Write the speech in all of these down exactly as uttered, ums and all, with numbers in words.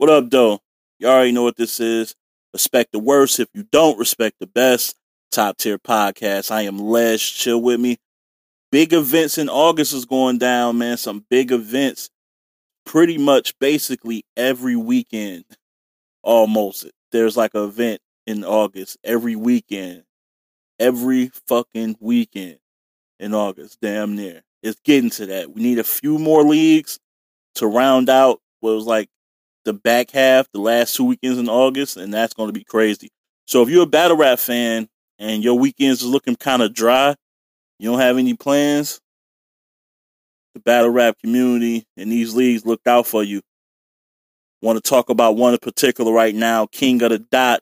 What up, though? You already know what this is. Respect the worst if you don't respect the best. Top tier podcast. I am Les. Chill with me. Big events in August is going down, man. Some big events. Pretty much basically every weekend. Almost. There's like an event in August. Every weekend. Every fucking weekend in August. Damn near. It's getting to that. We need a few more leagues to round out what was like the back half, the last two weekends in August, and that's going to be crazy. So if you're a battle rap fan and your weekends is looking kind of dry, you don't have any plans, the battle rap community and these leagues looked out for you. Want to talk about one in particular right now, King of the Dot,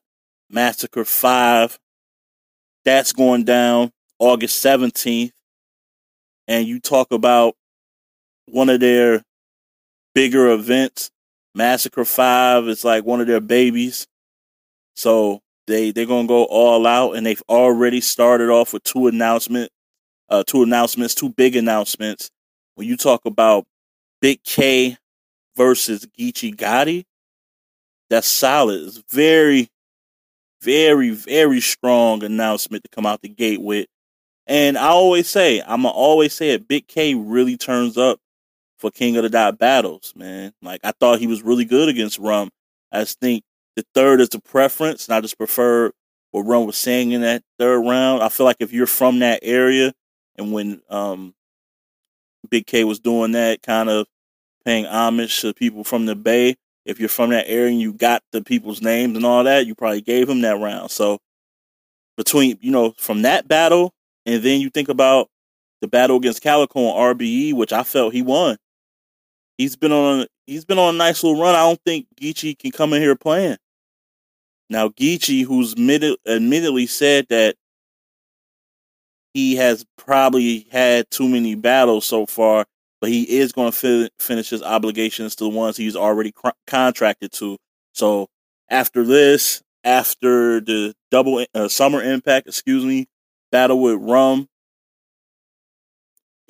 Massacre five. That's going down August seventeenth. And you talk about one of their bigger events, Massacre five is like one of their babies. So they, they're going to go all out, and they've already started off with two announcements, uh, two announcements, two big announcements. When you talk about Big K versus Geechee Gotti, that's solid. It's very, very, very strong announcement to come out the gate with. And I always say, I'm going to always say it, Big K really turns up for King of the Dot battles, man. Like, I thought he was really good against Rum. I just think the third is the preference, and I just prefer what Rum was saying in that third round. I feel like if you're from that area, and when um, Big K was doing that, kind of paying homage to people from the Bay, if you're from that area and you got the people's names and all that, you probably gave him that round. So, between, you know, from that battle, and then you think about the battle against Calico and R B E, which I felt he won. He's been on he's been on a nice little run. I don't think Geechee can come in here playing. Now Geechee, who's admitted, admittedly said that he has probably had too many battles so far, but he is going to fi- finish his obligations to the ones he's already cr- contracted to. So after this, after the double uh, Summer Impact, excuse me. battle with Rum,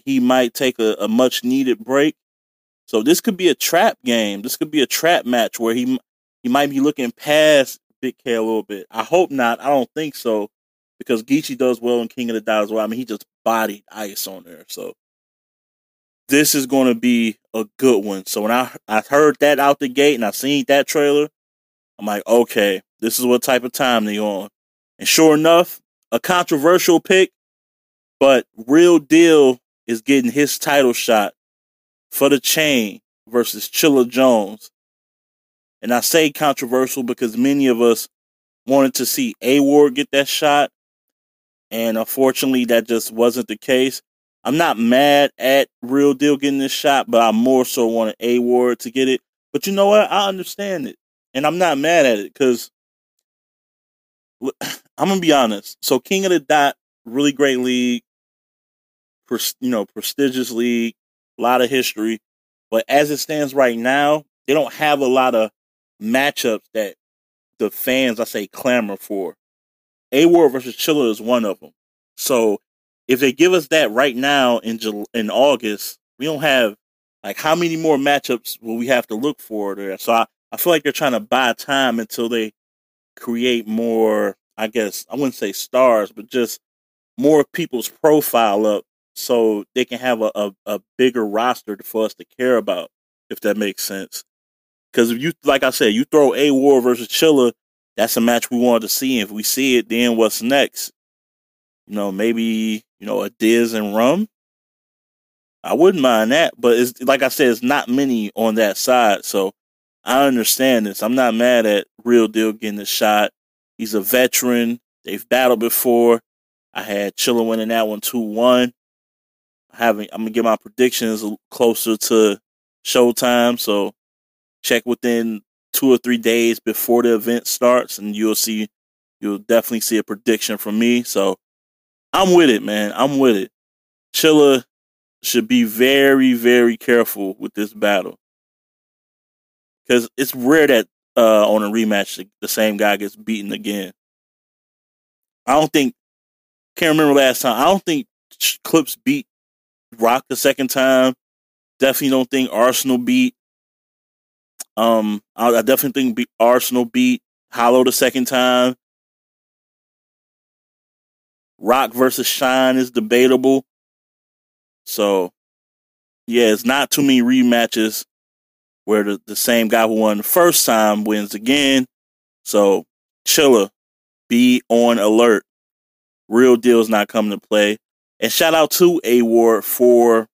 he might take a, a much needed break. So this could be a trap game. This could be a trap match where he he might be looking past Big K a little bit. I hope not. I don't think so, because Geechee does well in King of the Dot as well. I mean, he just bodied Ice on there. So this is going to be a good one. So when I, I heard that out the gate and I seen that trailer, I'm like, okay, this is what type of time they on. And sure enough, a controversial pick, but Real Deal is getting his title shot for the chain versus Chilla Jones. And I say controversial because many of us wanted to see A-Ward get that shot, and unfortunately that just wasn't the case. I'm not mad at Real Deal getting this shot, but I more so wanted A-Ward to get it. But you know what? I understand it, and I'm not mad at it because I'm gonna be honest. So King of the Dot, really great league, pres- you know, prestigious league, a lot of history. But as it stands right now, they don't have a lot of matchups that the fans, I say, clamor for. A-Ward versus Chilla is one of them. So if they give us that right now in July, in August, we don't have, like, how many more matchups will we have to look for there? So I, I feel like they're trying to buy time until they create more, I guess, I wouldn't say stars, but just more people's profile up so they can have a, a, a bigger roster for us to care about, if that makes sense. Because if you, like I said, you throw A-Ward versus Chilla, that's a match we wanted to see. If we see it, then what's next? You know, maybe, you know, a Diz and Rum? I wouldn't mind that, but it's like I said, it's not many on that side, so I understand this. I'm not mad at Real Deal getting a shot. He's a veteran. They've battled before. I had Chilla winning that one two one. Having, I'm going to get my predictions closer to showtime, so check within two or three days before the event starts, and you'll see, you'll definitely see a prediction from me. So I'm with it, man. I'm with it. Chilla should be very, very careful with this battle, because it's rare that uh, on a rematch the, the same guy gets beaten again. I don't think, can't remember last time, I don't think Clips beat Rock the second time. Definitely don't think Arsenal beat Um, I, I definitely think be Arsenal beat Hollow the second time. Rock versus Shine is debatable. So, yeah, it's not too many rematches where the, the same guy who won the first time wins again. So, Chilla, be on alert. Real Deal's not coming to play. And shout out to A-Ward for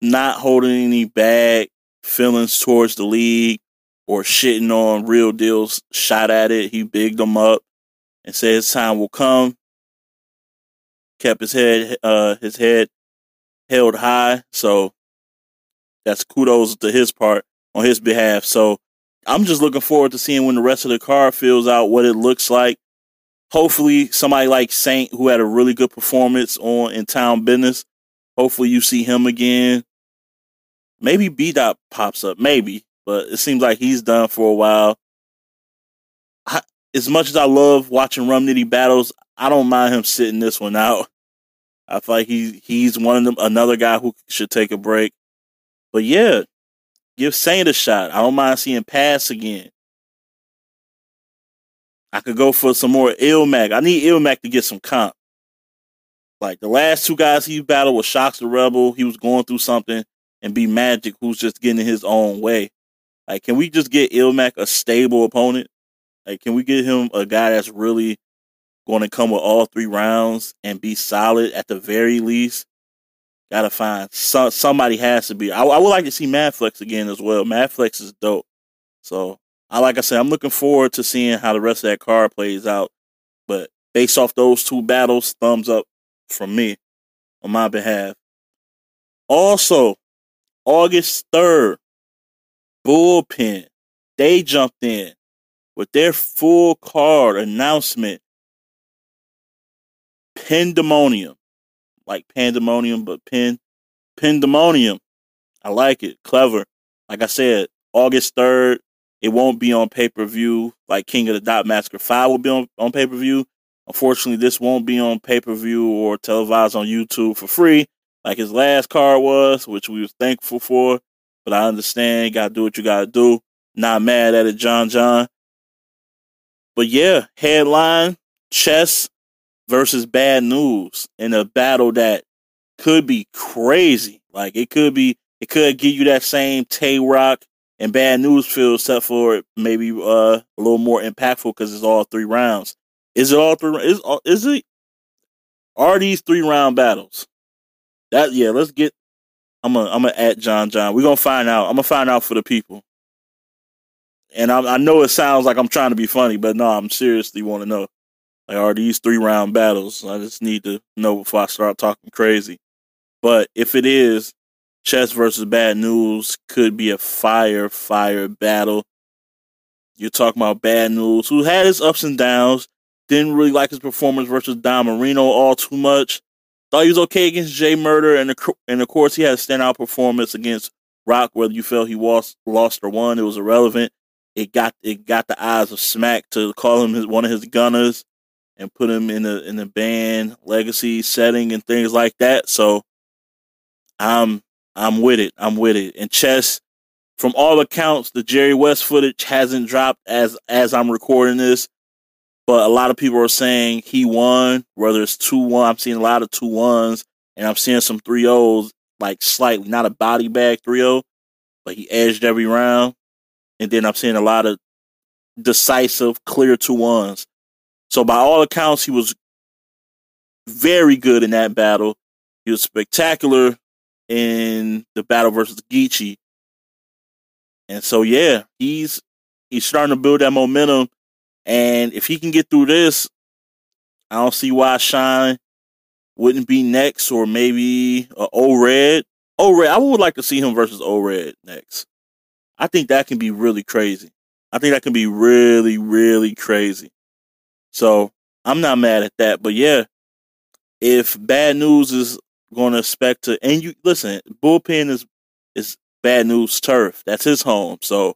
not holding any bad feelings towards the league or shitting on Real Deal's shot at it. He bigged them up and said his time will come. Kept his head, uh, his head held high. So that's kudos to his part on his behalf. So I'm just looking forward to seeing when the rest of the card fills out, what it looks like. Hopefully somebody like Saint, who had a really good performance on in Town Business. Hopefully you see him again. Maybe B Dot pops up, maybe, but it seems like he's done for a while. I, as much as I love watching Rum Nitty battles, I don't mind him sitting this one out. I feel like he he's one of them, another guy who should take a break. But yeah, give Saint a shot. I don't mind seeing Pass again. I could go for some more Ilmac. I need Ilmac to get some comp. Like the last two guys he battled was Shox the Rebel. He was going through something, and B Magic, who's just getting in his own way. Like, can we just get Ilmac a stable opponent? Like, can we get him a guy that's really going to come with all three rounds and be solid at the very least? Got to find some, somebody has to be. I, I would like to see Madflex again as well. Madflex is dope. So, I like I said, I'm looking forward to seeing how the rest of that card plays out. But based off those two battles, thumbs up from me on my behalf. Also, August third, Bullpen, they jumped in with their full card announcement. Pendemonium, like pandemonium, but pen, Pendemonium. I like it. Clever. Like I said, August third, it won't be on pay-per-view. Like King of the Dot, Massacre five will be on, on pay-per-view. Unfortunately, this won't be on pay-per-view or televised on YouTube for free, like his last card was, which we was thankful for. But I understand. Got to do what you got to do. Not mad at it, John John. But yeah, headline, Chess versus Bad News in a battle that could be crazy. Like, it could be, it could give you that same Tay Rock and Bad News feel, except for it maybe uh, a little more impactful because it's all three rounds. Is it all three? Is is it? Are these three round battles? That yeah. Let's get. I'm gonna I'm gonna at John John. We're gonna find out. I'm gonna find out for the people. And I, I know it sounds like I'm trying to be funny, but no, I'm seriously want to know. Like, are these three round battles? I just need to know before I start talking crazy. But if it is, Chess versus Bad News could be a fire, fire battle. You're talking about Bad News, who had his ups and downs. Didn't really like his performance versus Don Marino all too much. Thought he was okay against Jay Murder, and, and of course, he had a standout performance against Rock. Whether you felt he was, lost or won, it was irrelevant. It got it got the eyes of Smack to call him his, one of his gunners and put him in the in the band legacy setting and things like that. So I'm I'm with it. I'm with it. And Chess, from all accounts, the Jerry West footage hasn't dropped as as I'm recording this, but a lot of people are saying he won, whether it's two one. I'm seeing a lot of two ones, and I'm seeing some three O's, like slightly, not a body bag three oh, but he edged every round. And then I'm seeing a lot of decisive, clear two ones. So by all accounts, he was very good in that battle. He was spectacular in the battle versus Geechee. And so, yeah, he's he's starting to build that momentum. And if he can get through this, I don't see why Shine wouldn't be next, or maybe uh, O-Red. O-Red, I would like to see him versus O-Red next. I think that can be really crazy. I think that can be really, really crazy. So I'm not mad at that. But yeah, if Bad News is going to expect to, and you listen, Bullpen is is Bad News turf. That's his home. So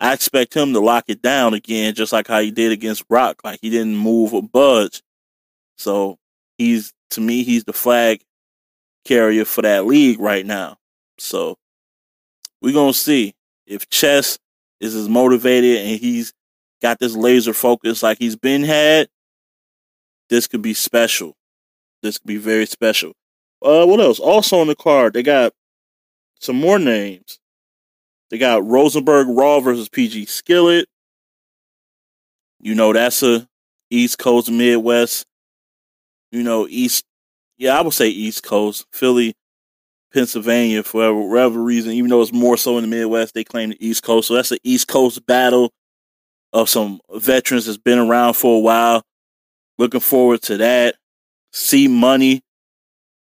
I expect him to lock it down again, just like how he did against Rock. Like, he didn't move or budge. So he's, to me, he's the flag carrier for that league right now. So we're going to see if Chess is as motivated and he's got this laser focus like he's been had, this could be special. This could be very special. Uh, what else? Also on the card, they got some more names. They got Rosenberg Raw versus P G Skillet. You know, that's a East Coast, Midwest, you know, East, yeah, I would say East Coast, Philly, Pennsylvania, for whatever reason, even though it's more so in the Midwest, they claim the East Coast. So that's an East Coast battle of some veterans that's been around for a while. Looking forward to that. C Money,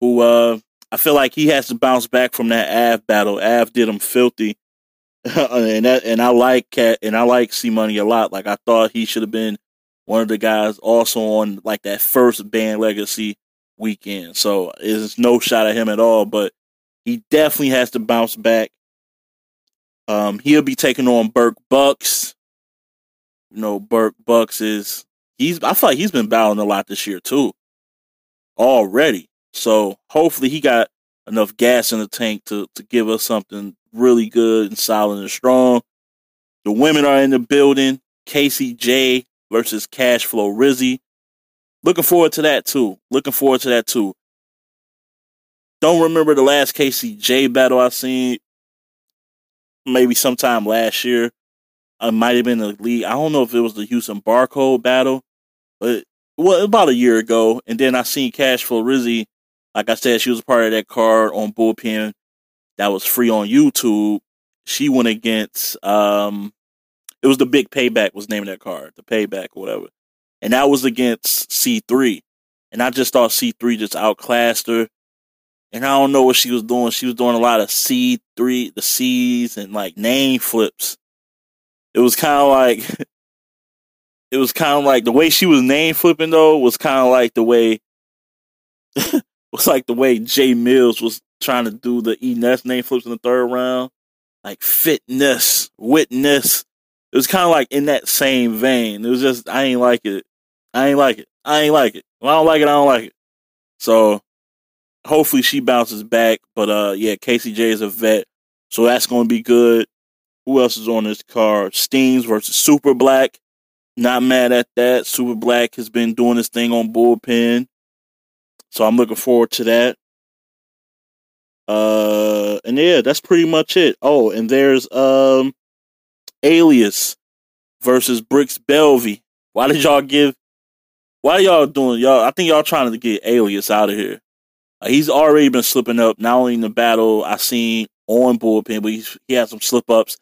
who uh, I feel like he has to bounce back from that Av battle. Av did him filthy. and that, and I like Cat, and I like C Money a lot. Like, I thought he should have been one of the guys also on like that first Band Legacy weekend. So it's no shot at him at all, but he definitely has to bounce back. Um, he'll be taking on Burke Bucks. You know, Burke Bucks is he's I feel like he's been battling a lot this year too, already. So hopefully he got enough gas in the tank to to give us something really good and solid and strong. The women are in the building. K C J versus Cash Flow Rizzy. Looking forward to that too. Looking forward to that too. Don't remember the last K C J battle I seen. Maybe sometime last year. It might have been the league. I don't know if it was the Houston Barcode battle, but well, about a year ago. And then I seen Cash Flow Rizzy. Like I said, she was a part of that card on Bullpen that was free on YouTube. She went against, um, it was the Big Payback was the name of that card, the Payback or whatever. And that was against C three. And I just thought C three just outclassed her. And I don't know what she was doing. She was doing a lot of C three, the C's and like name flips. It was kind of like, it was kind of like the way she was name flipping though was kind of like the way, was like the way Jay Mills was trying to do the E N S name flips in the third round. Like fitness, witness. It was kind of like in that same vein. It was just, I ain't like it. I ain't like it. I ain't like it. When I don't like it, I don't like it. So hopefully she bounces back. But uh, yeah, K C J is a vet. So that's going to be good. Who else is on this card? Steams versus Super Black. Not mad at that. Super Black has been doing this thing on Bullpen. So I'm looking forward to that. Uh, and yeah, that's pretty much it. Oh, and there's um, Alias versus Bricks Belvy. Why did y'all give? Why y'all doing y'all? I think y'all trying to get Alias out of here. Uh, he's already been slipping up. Not only in the battle I seen on Bullpen, but he's, he had some slip ups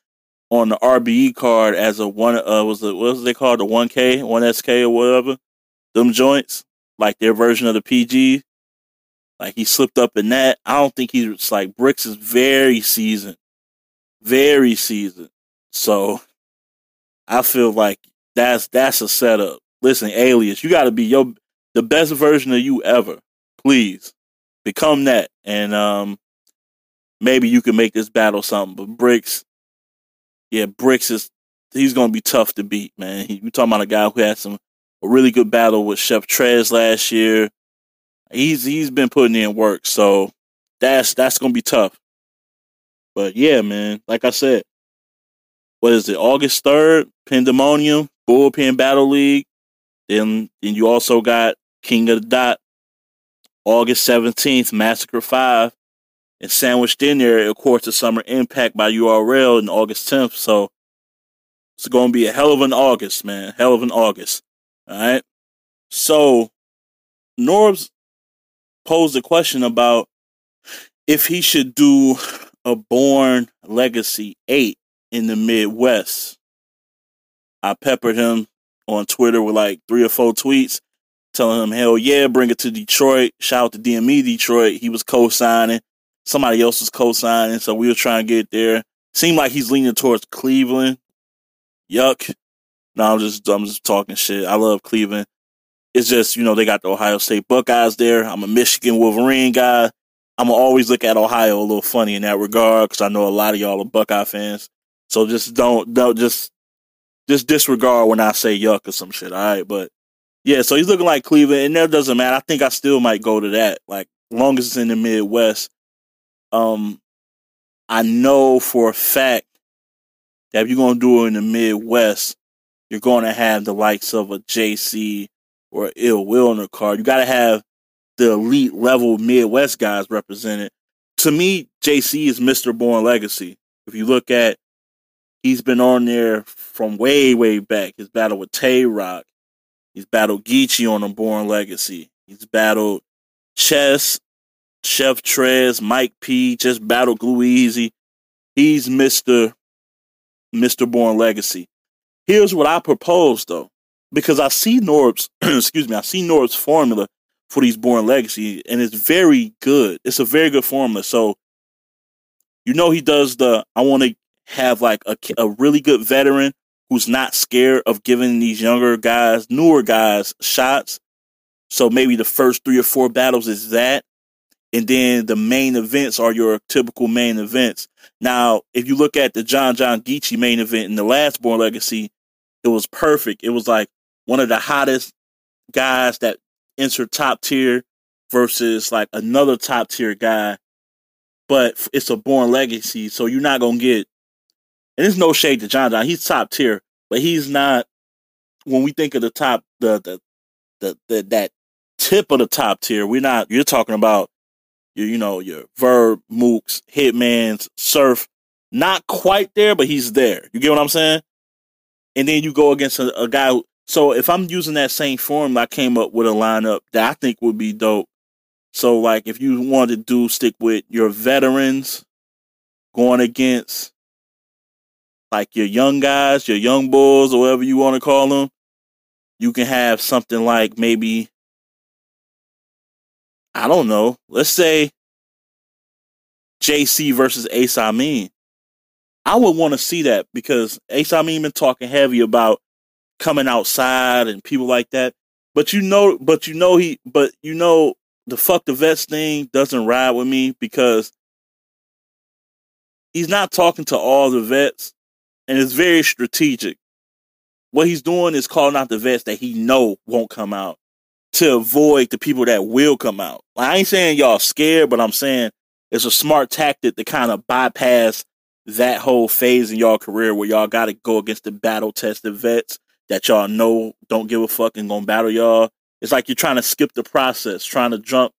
on the R B E card as a one. Uh, was the what was they called? The one K, one S K, or whatever. Them joints, like their version of the P G. Like, he slipped up in that. I don't think he's, like, Bricks is very seasoned. Very seasoned. So, I feel like that's that's a setup. Listen, Alias, you got to be your the best version of you ever. Please, become that. And um, maybe you can make this battle something. But Bricks, yeah, Bricks is, he's going to be tough to beat, man. You're talking about a guy who had some a really good battle with Chef Trez last year. He's he's been putting in work, so that's that's gonna be tough. But yeah, man, like I said, what is it? August third, Pendemonium, Bullpen Battle League. Then then you also got King of the Dot, August seventeenth, Massacre five, and sandwiched in there, of course, the Summer Impact by U R L in August tenth. So it's gonna be a hell of an August, man. Hell of an August. All right. So Norbs posed a question about if he should do a Born Legacy eight in the Midwest. I peppered him on Twitter with like three or four tweets telling him, hell yeah, bring it to Detroit. Shout out to D M E Detroit. He was co-signing. Somebody else was co-signing, so we were trying to get there. Seemed like he's leaning towards Cleveland. Yuck. No, I'm just, I'm just talking shit. I love Cleveland. It's just, you know, they got the Ohio State Buckeyes there. I'm a Michigan Wolverine guy. I'm going to always look at Ohio a little funny in that regard because I know a lot of y'all are Buckeye fans. So just don't, don't just, just disregard when I say yuck or some shit, all right? But, yeah, so he's looking like Cleveland, and that doesn't matter. I think I still might go to that, like, as long as it's in the Midwest. Um, I know for a fact that if you're going to do it in the Midwest, you're going to have the likes of a J C or Ill Will in the card. You got to have the elite level Midwest guys represented. To me, J C is Mister Born Legacy. If you look at, he's been on there from way, way back. His battle with Tay Rock. He's battled Geechee on a Born Legacy. He's battled Chess, Chef Trez, Mike P, just battled Glue Easy. He's Mister Mister Born Legacy. Here's what I propose, though, because I see Norbs, excuse me, I see Norbs' formula for these Born Legacy, and it's very good. It's a very good formula. So, you know, he does the, I want to have like a, a really good veteran who's not scared of giving these younger guys, newer guys shots. So maybe the first three or four battles is that. And then the main events are your typical main events. Now, if you look at the John John Geechee main event in the last Born Legacy, it was perfect. It was like one of the hottest guys that entered top tier versus like another top tier guy. But it's a Born Legacy, so you're not going to get, and there's no shade to John John. He's top tier, but he's not, when we think of the top, the, the, the, the that tip of the top tier, we're not, you're talking about Your, you know, your Verb, Mooks, Hitmans, Surf. Not quite there, but he's there. You get what I'm saying? And then you go against a, a guy who, so if I'm using that same formula, I came up with a lineup that I think would be dope. So, like, if you want to do, stick with your veterans going against, like, your young guys, your young bulls, or whatever you want to call them, you can have something like maybe, I don't know. Let's say J C versus Ace Amin. I would want to see that because Ace Amin been talking heavy about coming outside and people like that. But you know, but you know he, but you know the fuck the vets thing doesn't ride with me because he's not talking to all the vets, and it's very strategic. What he's doing is calling out the vets that he know won't come out, to avoid the people that will come out. Like, I ain't saying y'all scared, but I'm saying it's a smart tactic to kind of bypass that whole phase in y'all career where y'all got to go against the battle-tested vets that y'all know don't give a fuck and gonna battle y'all. It's like you're trying to skip the process, trying to jump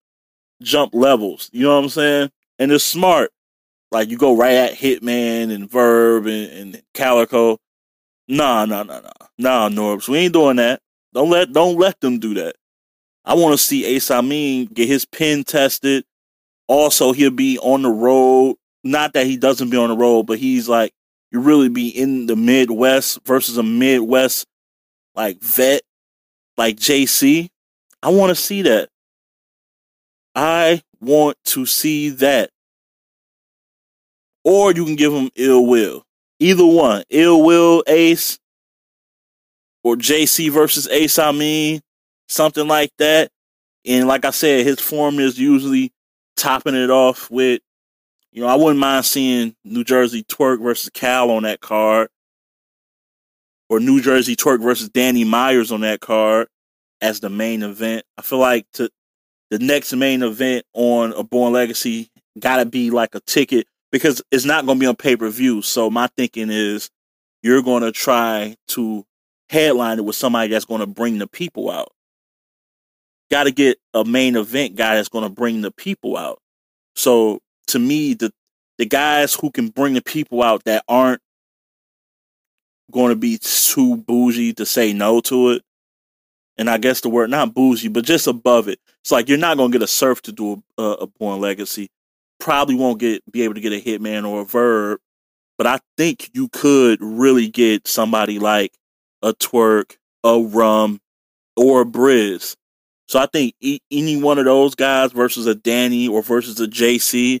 jump levels. You know what I'm saying? And it's smart. Like, you go right at Hitman and Verb and, and Calico. Nah, nah, nah, nah. Nah, Norbs, we ain't doing that. Don't let, don't let them do that. I want to see Ace Amin get his pen tested. Also, he'll be on the road. Not that he doesn't be on the road, but he's like, you really be in the Midwest versus a Midwest like vet, like J C. I want to see that. I want to see that. Or you can give him Ill Will. Either one. Ill Will, Ace, or J C versus Ace Amin. Something like that. And like I said, his form is usually topping it off with, you know, I wouldn't mind seeing New Jersey Twerk versus Cal on that card. Or New Jersey Twerk versus Danny Myers on that card as the main event. I feel like to, the next main event on a Born Legacy got to be like a ticket because it's not going to be on pay-per-view. So my thinking is you're going to try to headline it with somebody that's going to bring the people out. Got to get a main event guy that's going to bring the people out. So to me, the the guys who can bring the people out that aren't going to be too bougie to say no to it, and I guess the word not bougie, but just above it. It's like you're not going to get a Surf to do a, a Born Legacy. Probably won't get be able to get a Hitman or a Verb, but I think you could really get somebody like a Twerk, a Rum, or a Briz. So I think e- any one of those guys versus a Danny or versus a J C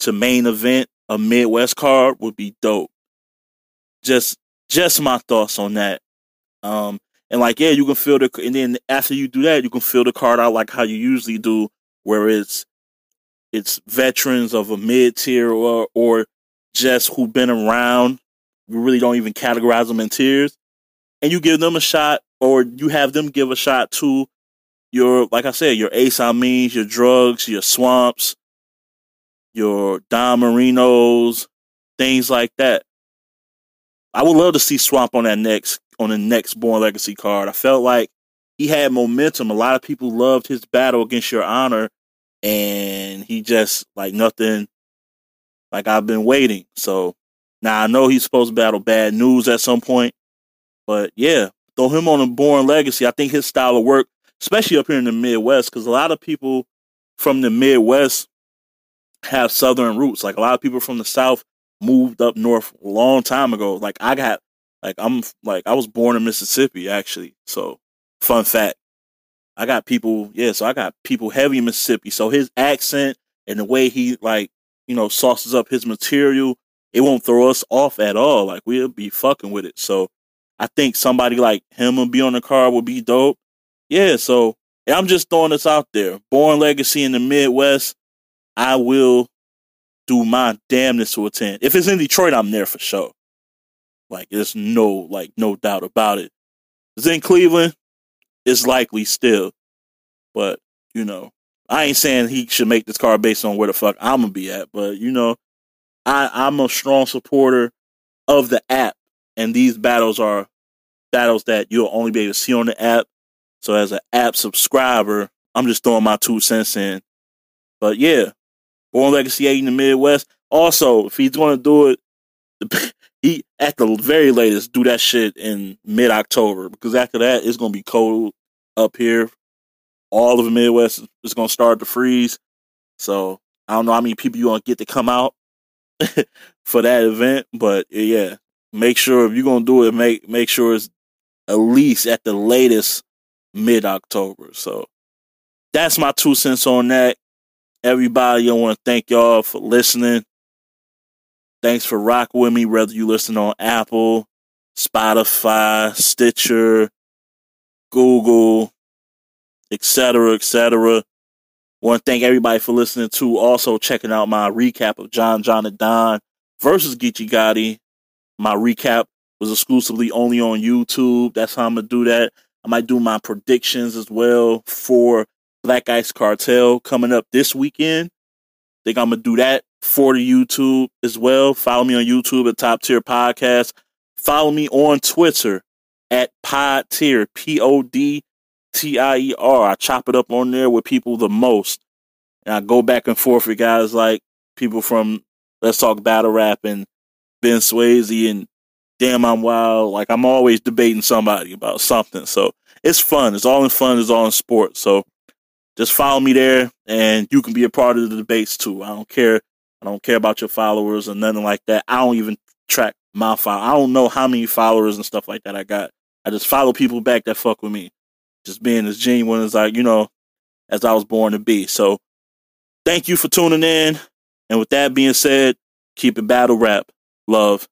to main event, a Midwest card would be dope. Just just my thoughts on that. Um, and like, yeah, you can fill the, and then after you do that, you can fill the card out like how you usually do, where it's, it's veterans of a mid-tier or, or just who've been around. You really don't even categorize them in tiers. And you give them a shot or you have them give a shot to your, like I said, your Ace Amins, your Drugs, your Swamps, your Don Marinos, things like that. I would love to see Swamp on that next on the next Born Legacy card. I felt like he had momentum. A lot of people loved his battle against Your Honor, and he just like nothing. Like I've been waiting. So now I know he's supposed to battle Bad News at some point, but yeah, throw him on a Born Legacy. I think his style of work, especially up here in the Midwest, because a lot of people from the Midwest have Southern roots. Like a lot of people from the South moved up north a long time ago. Like I got, like I'm, like I was born in Mississippi actually. So fun fact, I got people, yeah. So I got people heavy in Mississippi. So his accent and the way he like, you know, sauces up his material, it won't throw us off at all. Like we'll be fucking with it. So I think somebody like him and be on the card would be dope. Yeah. So and I'm just throwing this out there. Born Legacy in the Midwest. I will do my damnness to attend. If it's in Detroit, I'm there for sure. Like there's no like no doubt about it. If it's in Cleveland, it's likely still. But you know, I ain't saying he should make this card based on where the fuck I'm gonna be at. But you know, I I'm a strong supporter of the app, and these battles are battles that you'll only be able to see on the app. So as an app subscriber, I'm just throwing my two cents in. But yeah, Born Legacy eight in the Midwest. Also, if he's going to do it, he at the very latest do that shit in mid-October, because after that it's going to be cold up here. All of the Midwest is going to start to freeze. So I don't know how many people you're going to get to come out for that event, but yeah, make sure if you're going to do it, make make sure it's at least at the latest mid-October. So that's my two cents on that. Everybody, I want to thank y'all for listening. Thanks for rocking with me, whether you listen on Apple, Spotify, Stitcher, Google, et cetera, et cetera. Want to thank everybody for listening to, also checking out my recap of John John and Don versus Geechee Gotti. My recap was exclusively only on YouTube. That's how I'm gonna do that. I might do my predictions as well for Black Ice Cartel coming up this weekend. Think I'm gonna do that for the YouTube as well. Follow me on YouTube at Top Tier Podcast. Follow me on Twitter at Pod Tier, P O D T I E R. I chop it up on there with people the most, and I go back and forth with guys like people from Let's Talk Battle Rap and Ben Swayze and Damn I'm Wild. Like I'm always debating somebody about something, so it's fun. It's all in fun. It's all in sports. So just follow me there, and you can be a part of the debates, too. I don't care. I don't care about your followers or nothing like that. I don't even track my follow. I don't know how many followers and stuff like that I got. I just follow people back that fuck with me. Just being as genuine as I, you know, as I was born to be. So, thank you for tuning in. And with that being said, keep it battle rap. Love.